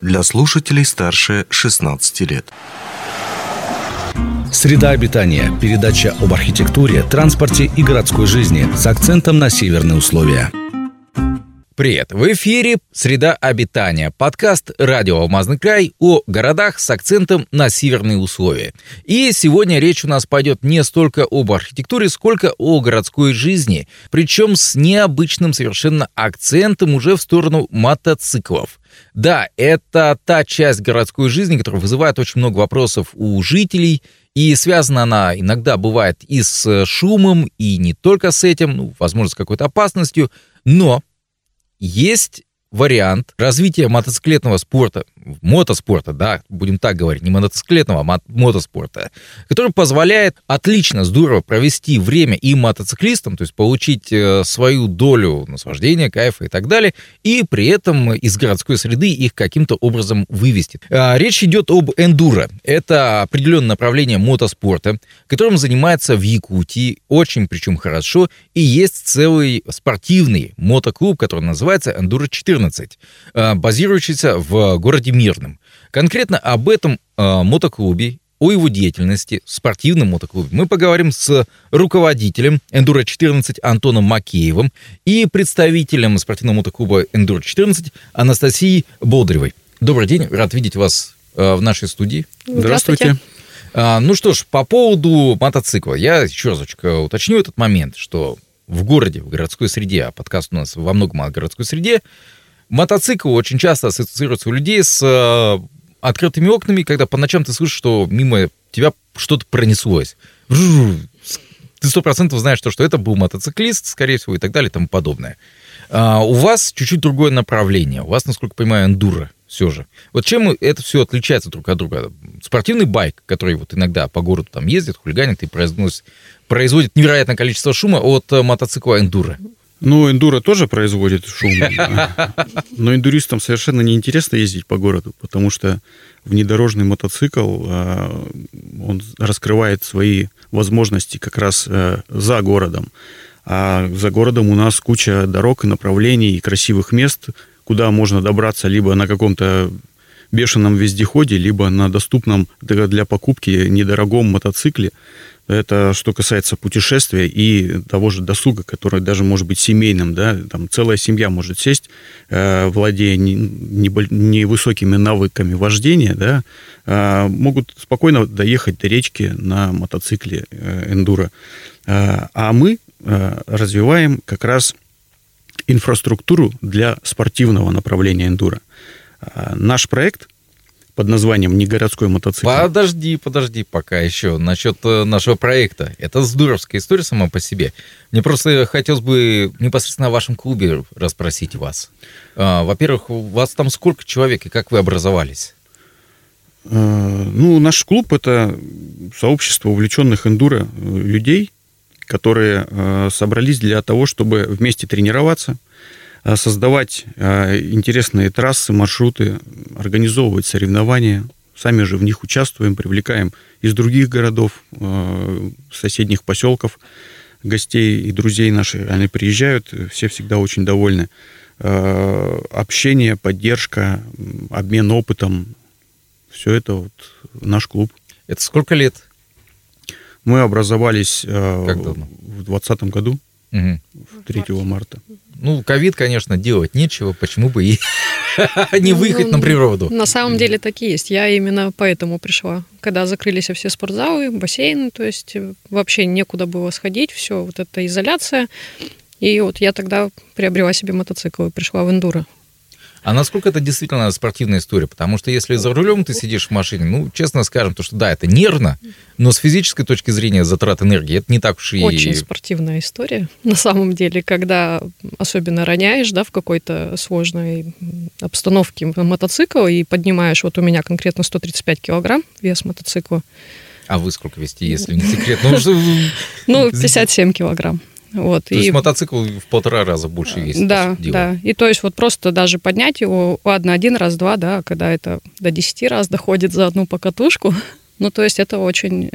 Для слушателей старше 16 лет. Среда обитания. Передача об архитектуре, транспорте и городской жизни с акцентом на северные условия. Привет! В эфире «Среда обитания» – подкаст «Радио Алмазный край» о городах с акцентом на северные условия. И сегодня речь у нас пойдет не столько об архитектуре, сколько о городской жизни, причем с необычным совершенно акцентом уже в сторону мотоциклов. Да, это та часть городской жизни, которая вызывает очень много вопросов у жителей, и связана она иногда бывает и с шумом, и не только с этим, возможно, с какой-то опасностью, но... Есть вариант развития мотоциклетного спорта, мотоспорта, да, будем так говорить, не мотоциклетного, а мотоспорта, который позволяет отлично, здорово провести время и мотоциклистам, то есть получить свою долю наслаждения, кайфа и так далее, и при этом из городской среды их каким-то образом вывести. Речь идет об эндуро. Это определенное направление мотоспорта, которым занимается в Якутии, очень причем хорошо, и есть целый спортивный мотоклуб, который называется «Эндуро-14», базирующийся в городе Мирном. Конкретно об этом мотоклубе, о его деятельности, спортивном мотоклубе, мы поговорим с руководителем «Эндуро-14» Антоном Макеевым и представителем спортивного мотоклуба «Эндуро-14» Анастасией Болдыревой. Добрый день, рад видеть вас в нашей студии. Здравствуйте. Ну что ж, по поводу мотоцикла, я еще разочек уточню этот момент, что в городе, в городской среде, а подкаст у нас во многом о городской среде, мотоцикл очень часто ассоциируется у людей с открытыми окнами, когда по ночам ты слышишь, что мимо тебя что-то пронеслось. Ты 100% знаешь, что это был мотоциклист, скорее всего, и так далее, и тому подобное. У вас чуть-чуть другое направление. У вас, насколько я понимаю, эндуро все же. Вот чем это все отличается друг от друга? Спортивный байк, который вот иногда по городу там ездит, хулиганит и производит невероятное количество шума от мотоцикла эндуро. Ну, эндуро тоже производит шум, но эндуристам совершенно неинтересно ездить по городу, потому что внедорожный мотоцикл, он раскрывает свои возможности как раз за городом. А за городом у нас куча дорог и направлений, и красивых мест, куда можно добраться либо на каком-то бешеном вездеходе, либо на доступном для покупки недорогом мотоцикле. Это что касается путешествия и того же досуга, который даже может быть семейным, да, там целая семья может сесть, владея невысокими навыками вождения, да, могут спокойно доехать до речки на мотоцикле эндуро. А мы развиваем как раз инфраструктуру для спортивного направления эндуро. Наш проект под названием «Негородской мотоцикл». Подожди пока еще насчет нашего проекта. Это здоровская история сама по себе. Мне просто хотелось бы непосредственно о вашем клубе расспросить вас. Во-первых, у вас там сколько человек и как вы образовались? Ну, наш клуб – это сообщество увлеченных эндуро людей, которые собрались для того, чтобы вместе тренироваться, создавать интересные трассы, маршруты, организовывать соревнования. Сами же в них участвуем, привлекаем из других городов, соседних поселков, гостей и друзей наших. Они приезжают, все всегда очень довольны. Общение, поддержка, обмен опытом. Все это вот наш клуб. Это сколько лет? Мы образовались в 2020 году. Угу. 3 марта. Ну, ковид, конечно, делать нечего, почему бы и не выехать на природу. На самом деле так и есть. Я именно поэтому пришла. Когда закрылись все спортзалы, бассейны, то есть вообще некуда было сходить, все, вот эта изоляция. И вот я тогда приобрела себе мотоцикл и пришла в эндуро. А насколько это действительно спортивная история? Потому что если за рулем ты сидишь в машине, ну, честно скажем, то что да, это нервно, но с физической точки зрения затрат энергии это не так уж и... Очень спортивная история, на самом деле, когда особенно роняешь, да, в какой-то сложной обстановке мотоцикл и поднимаешь, вот у меня конкретно 135 килограмм вес мотоцикла. А вы сколько вести, если не секрет? Ну, 57 килограмм. Вот, то есть мотоцикл в 1,5 раза больше весит. Да, да. И то есть вот просто даже поднять его, ладно, 1 раз, 2, да, когда это до 10 раз доходит за одну покатушку, ну то есть это очень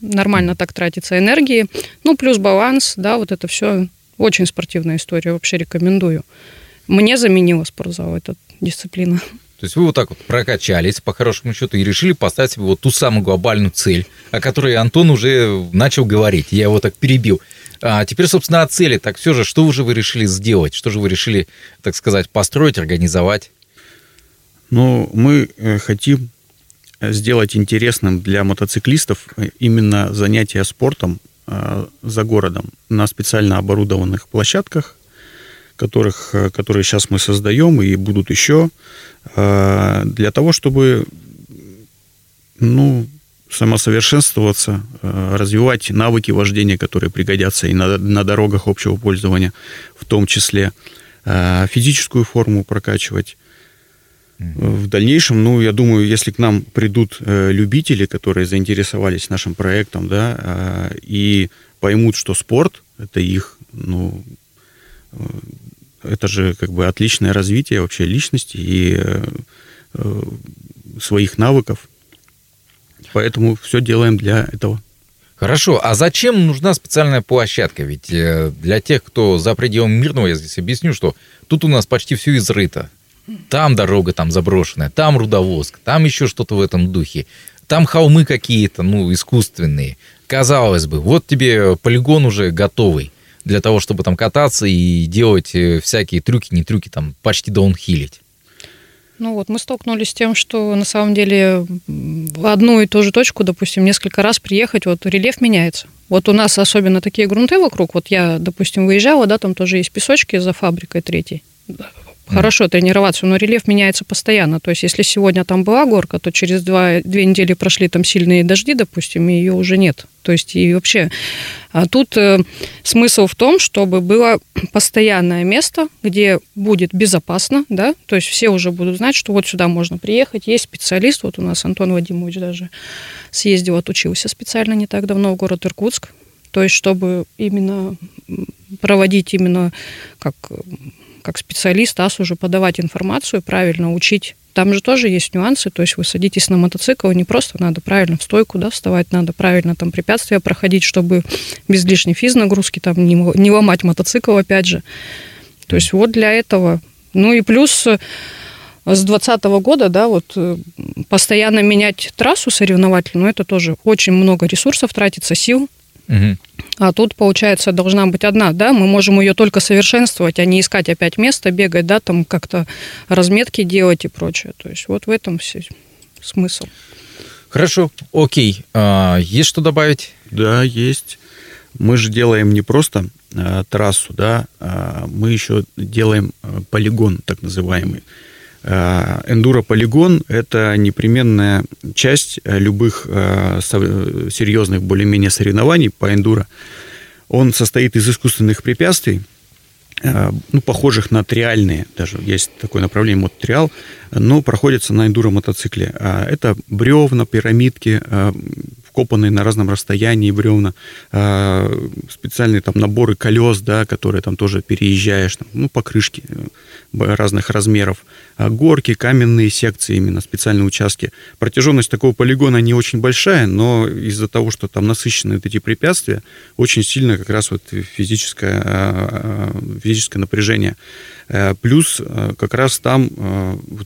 нормально так тратится энергии. Ну плюс баланс, да, вот это все очень спортивная история, вообще рекомендую. Мне заменила спортзал эта дисциплина. То есть вы вот так вот прокачались, по хорошему счету, и решили поставить себе вот ту самую глобальную цель, о которой Антон уже начал говорить. Я его так перебил. А теперь, собственно, о цели. Так все же, что уже вы решили сделать? Что же вы решили, так сказать, построить, организовать? Ну, мы хотим сделать интересным для мотоциклистов именно занятия спортом за городом на специально оборудованных площадках, которые сейчас мы создаем и будут еще, для того, чтобы самосовершенствоваться, развивать навыки вождения, которые пригодятся и на дорогах общего пользования, в том числе физическую форму прокачивать. В дальнейшем, я думаю, если к нам придут любители, которые заинтересовались нашим проектом, и поймут, что спорт – это их, это же как бы отличное развитие вообще личности и своих навыков. Поэтому все делаем для этого. Хорошо. А зачем нужна специальная площадка? Ведь для тех, кто за пределом Мирного, я здесь объясню, что тут у нас почти все изрыто. Там дорога там заброшенная, там рудовозг, там еще что-то в этом духе. Там холмы какие-то, искусственные. Казалось бы, вот тебе полигон уже готовый для того, чтобы там кататься и делать всякие трюки, не трюки, там почти даунхиллить. Мы столкнулись с тем, что на самом деле в одну и ту же точку, допустим, несколько раз приехать, рельеф меняется. У нас особенно такие грунты вокруг. Я, допустим, выезжала, там тоже есть песочки за фабрикой 3-й. Хорошо тренироваться, но рельеф меняется постоянно. То есть, если сегодня там была горка, то через 2 недели прошли там сильные дожди, допустим, и ее уже нет. То есть, и вообще... А тут смысл в том, чтобы было постоянное место, где будет безопасно, то есть все уже будут знать, что сюда можно приехать, есть специалист, у нас Антон Вадимович даже съездил, отучился специально не так давно в город Иркутск, то есть, чтобы именно проводить именно как специалист, уже подавать информацию, правильно учить. Там же тоже есть нюансы, то есть вы садитесь на мотоцикл, не просто надо правильно в стойку вставать, надо правильно там препятствия проходить, чтобы без лишней физнагрузки там не ломать мотоцикл опять же. То есть для этого. И плюс с 2020 года, постоянно менять трассу соревновательную, это тоже очень много ресурсов тратится, сил. Угу. А тут, получается, должна быть одна, мы можем ее только совершенствовать, а не искать опять место, бегать, там как-то разметки делать и прочее. То есть в этом все смысл. Хорошо, окей. А есть что добавить? Да, есть. Мы же делаем не просто трассу, мы еще делаем полигон, так называемый. Эндуро-полигон – это непременная часть любых серьезных более-менее соревнований по эндуро. Он состоит из искусственных препятствий, похожих на триальные, даже есть такое направление мототриал, но проходится на эндуро-мотоцикле. Это бревна, пирамидки, вкопанные на разном расстоянии бревна, специальные там наборы колес, которые там тоже переезжаешь, покрышки разных размеров, горки, каменные секции, именно специальные участки. Протяженность такого полигона не очень большая, но из-за того, что там насыщены эти препятствия, очень сильно как раз физическое напряжение. Плюс как раз там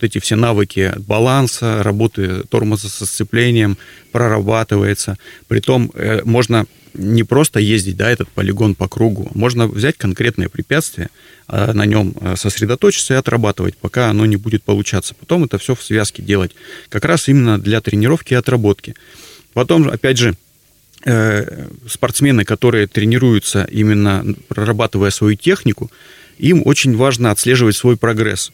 эти все навыки баланса, работы тормоза со сцеплением прорабатывается. Притом можно не просто ездить, этот полигон по кругу, можно взять конкретное препятствие, на нем сосредоточиться и отрабатывать, пока оно не будет получаться. Потом это все в связке делать, как раз именно для тренировки и отработки. Потом, опять же, спортсмены, которые тренируются именно прорабатывая свою технику, им очень важно отслеживать свой прогресс.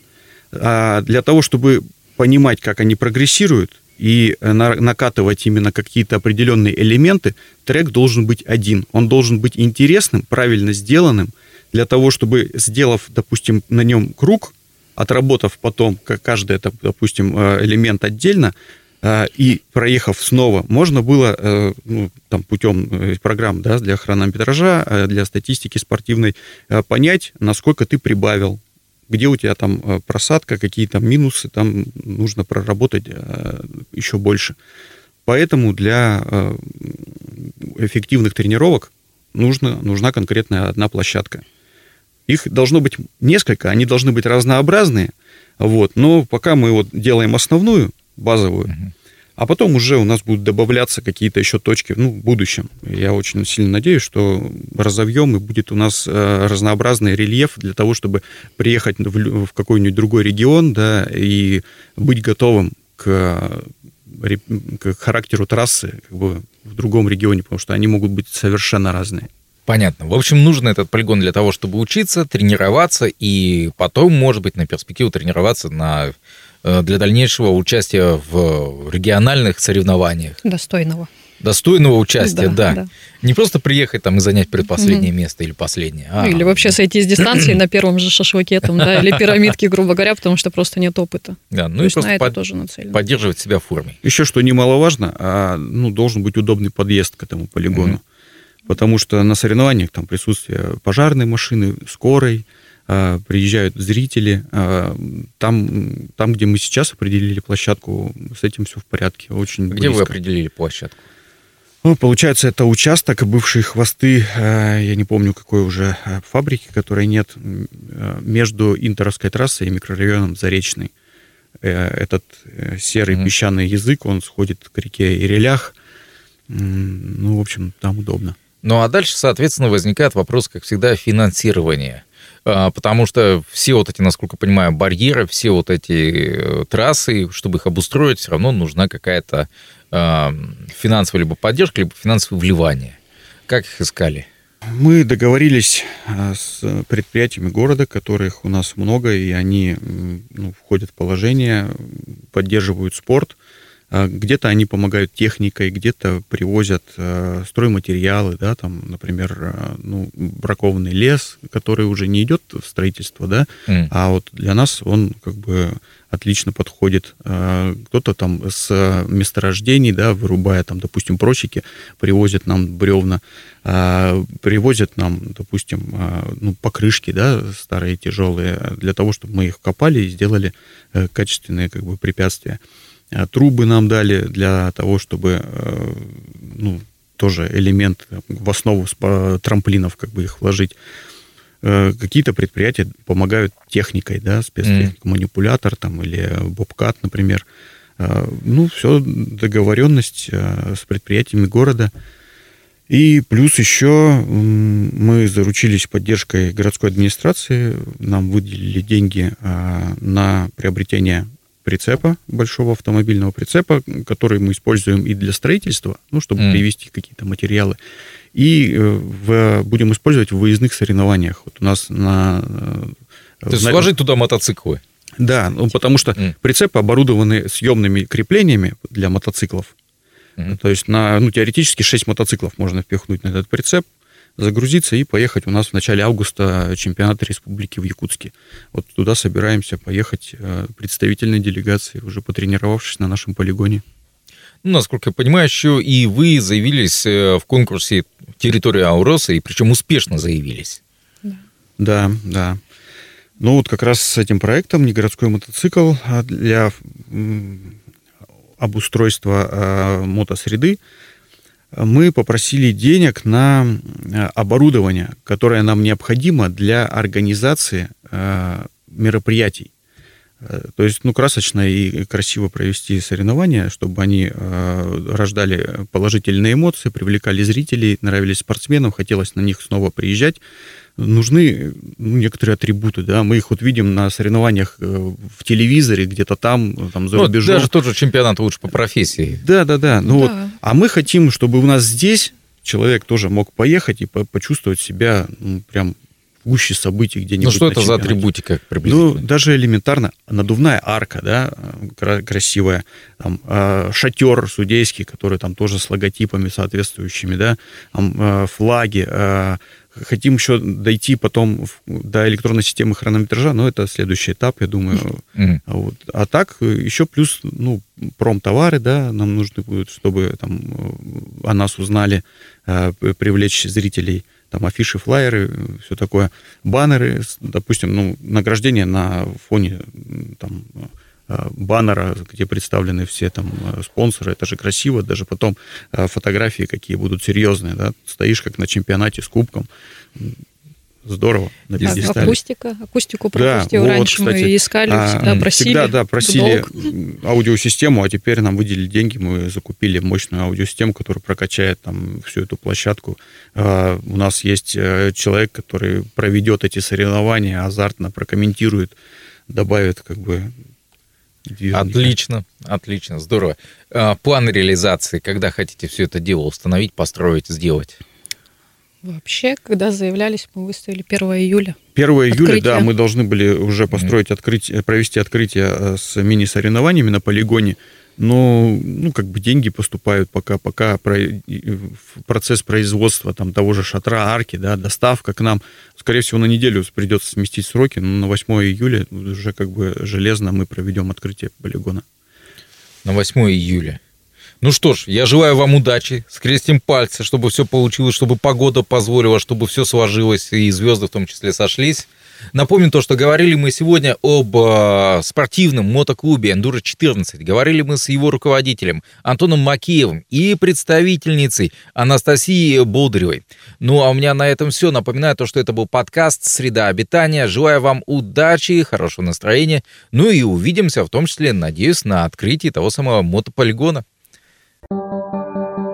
А для того, чтобы понимать, как они прогрессируют, и накатывать именно какие-то определенные элементы, трек должен быть один. Он должен быть интересным, правильно сделанным, для того, чтобы, сделав, допустим, на нем круг, отработав потом каждый, допустим, элемент отдельно, и проехав снова, можно было путем программ для хронометража, для статистики спортивной, понять, насколько ты прибавил, где у тебя там просадка, какие там минусы, там нужно проработать еще больше. Поэтому для эффективных тренировок нужна конкретная одна площадка. Их должно быть несколько, они должны быть разнообразные, Вот. Но пока мы вот делаем основную, базовую, а потом уже у нас будут добавляться какие-то еще точки, ну, в будущем. Я очень сильно надеюсь, что разовьем, и будет у нас разнообразный рельеф для того, чтобы приехать в какой-нибудь другой регион, да, и быть готовым к характеру трассы, как бы, в другом регионе, потому что они могут быть совершенно разные. Понятно. В общем, нужен этот полигон для того, чтобы учиться, тренироваться, и потом, может быть, на перспективу тренироваться для дальнейшего участия в региональных соревнованиях. Достойного участия, да. Не просто приехать там и занять предпоследнее место или последнее. Или вообще сойти с дистанции на первом же шашлыке там, да, или пирамидке, грубо говоря, потому что просто нет опыта. Да, ну и просто поддерживать себя в форме. Еще что немаловажно, должен быть удобный подъезд к этому полигону. Потому что на соревнованиях там присутствие пожарной машины, скорой, приезжают зрители. Там, где мы сейчас определили площадку, с этим все в порядке. Очень близко. Где вы определили площадку? Ну, получается, это участок, бывшие хвосты, я не помню, какой уже фабрики, которой нет, между Интеровской трассой и микрорайоном Заречный. Этот серый песчаный язык, он сходит к реке Ирелях. Ну, в общем, там удобно. Ну, а дальше, соответственно, возникает вопрос, как всегда, финансирования. Потому что все вот эти, насколько я понимаю, барьеры, все вот эти трассы, чтобы их обустроить, все равно нужна какая-то финансовая либо поддержка, либо финансовое вливание. Как их искали? Мы договорились с предприятиями города, которых у нас много, и они входят в положение, поддерживают спорт. Где-то они помогают техникой, где-то привозят стройматериалы, да, там, например, бракованный лес, который уже не идет в строительство, да, а вот для нас он как бы отлично подходит. Кто-то там с месторождений, да, вырубая там, допустим, просеки, привозит нам бревна, привозят нам, допустим, покрышки, да, старые, тяжелые, для того, чтобы мы их копали и сделали качественные как бы препятствия. Трубы нам дали для того, чтобы, тоже элемент в основу трамплинов как бы их вложить. Какие-то предприятия помогают техникой, да, спецтехник, манипулятор там, или бобкат, например. Все, договоренность с предприятиями города. И плюс еще мы заручились поддержкой городской администрации. Нам выделили деньги на приобретение прицепа, большого автомобильного прицепа, который мы используем и для строительства, чтобы привезти какие-то материалы, и будем использовать в выездных соревнованиях. Вот у нас сложить туда мотоциклы? Да, потому что прицепы оборудованы съемными креплениями для мотоциклов. То есть, теоретически 6 мотоциклов можно впихнуть на этот прицеп, загрузиться и поехать. У нас в начале августа чемпионат республики в Иркутске. Вот туда собираемся поехать представительной делегацией, уже потренировавшись на нашем полигоне. Насколько я понимаю, еще и вы заявились в конкурсе «Территория Ауроса», и причем успешно заявились. Да. Как раз с этим проектом «Негородской мотоцикл» для обустройства мотосреды мы попросили денег на оборудование, которое нам необходимо для организации мероприятий. То есть, красочно и красиво провести соревнования, чтобы они рождали положительные эмоции, привлекали зрителей, нравились спортсменам, хотелось на них снова приезжать. Нужны некоторые атрибуты, да, мы их вот видим на соревнованиях в телевизоре, где-то там за рубежом. Даже тот же чемпионат лучше по профессии. Да. А мы хотим, чтобы у нас здесь человек тоже мог поехать и почувствовать себя прям в гуще событий где-нибудь. Что это за атрибутика приблизительно? Даже элементарно надувная арка, да, красивая, там, шатер судейский, который там тоже с логотипами соответствующими, да, там, флаги. Хотим еще дойти потом до электронной системы хронометража, но это следующий этап, я думаю. Вот. А так еще плюс промтовары, да, нам нужны будут, чтобы там о нас узнали, привлечь зрителей. Там афиши, флайеры, все такое, баннеры, допустим, награждение на фоне там баннера, где представлены все там спонсоры, это же красиво, даже потом фотографии какие будут серьезные, да, стоишь как на чемпионате с кубком. здорово на пьедестале. Акустику пропустил. Да, раньше вот, кстати, мы искали, всегда просили аудиосистему, а теперь нам выделили деньги, мы закупили мощную аудиосистему, которая прокачает там всю эту площадку. У нас есть человек, который проведет эти соревнования, азартно прокомментирует, добавит как бы... Отлично, здорово. План реализации, когда хотите все это дело установить, построить, сделать? Вообще, когда заявлялись, мы выставили 1 июля. 1 июля, открытие. Да, мы должны были уже построить открытие, провести открытие с мини-соревнованиями на полигоне, но как бы деньги поступают пока процесс производства там, того же шатра, арки, да, доставка к нам. Скорее всего, на неделю придется сместить сроки, но на 8 июля уже как бы железно мы проведем открытие полигона. На 8 июля. Ну что ж, я желаю вам удачи, скрестим пальцы, чтобы все получилось, чтобы погода позволила, чтобы все сложилось, и звезды в том числе сошлись. Напомню то, что говорили мы сегодня об спортивном мотоклубе «Эндуро-14». Говорили мы с его руководителем Антоном Макеевым и представительницей Анастасией Болдыревой. Ну, а у меня на этом все. Напоминаю то, что это был подкаст «Среда обитания». Желаю вам удачи, хорошего настроения. Ну и увидимся, в том числе, надеюсь, на открытии того самого мотополигона.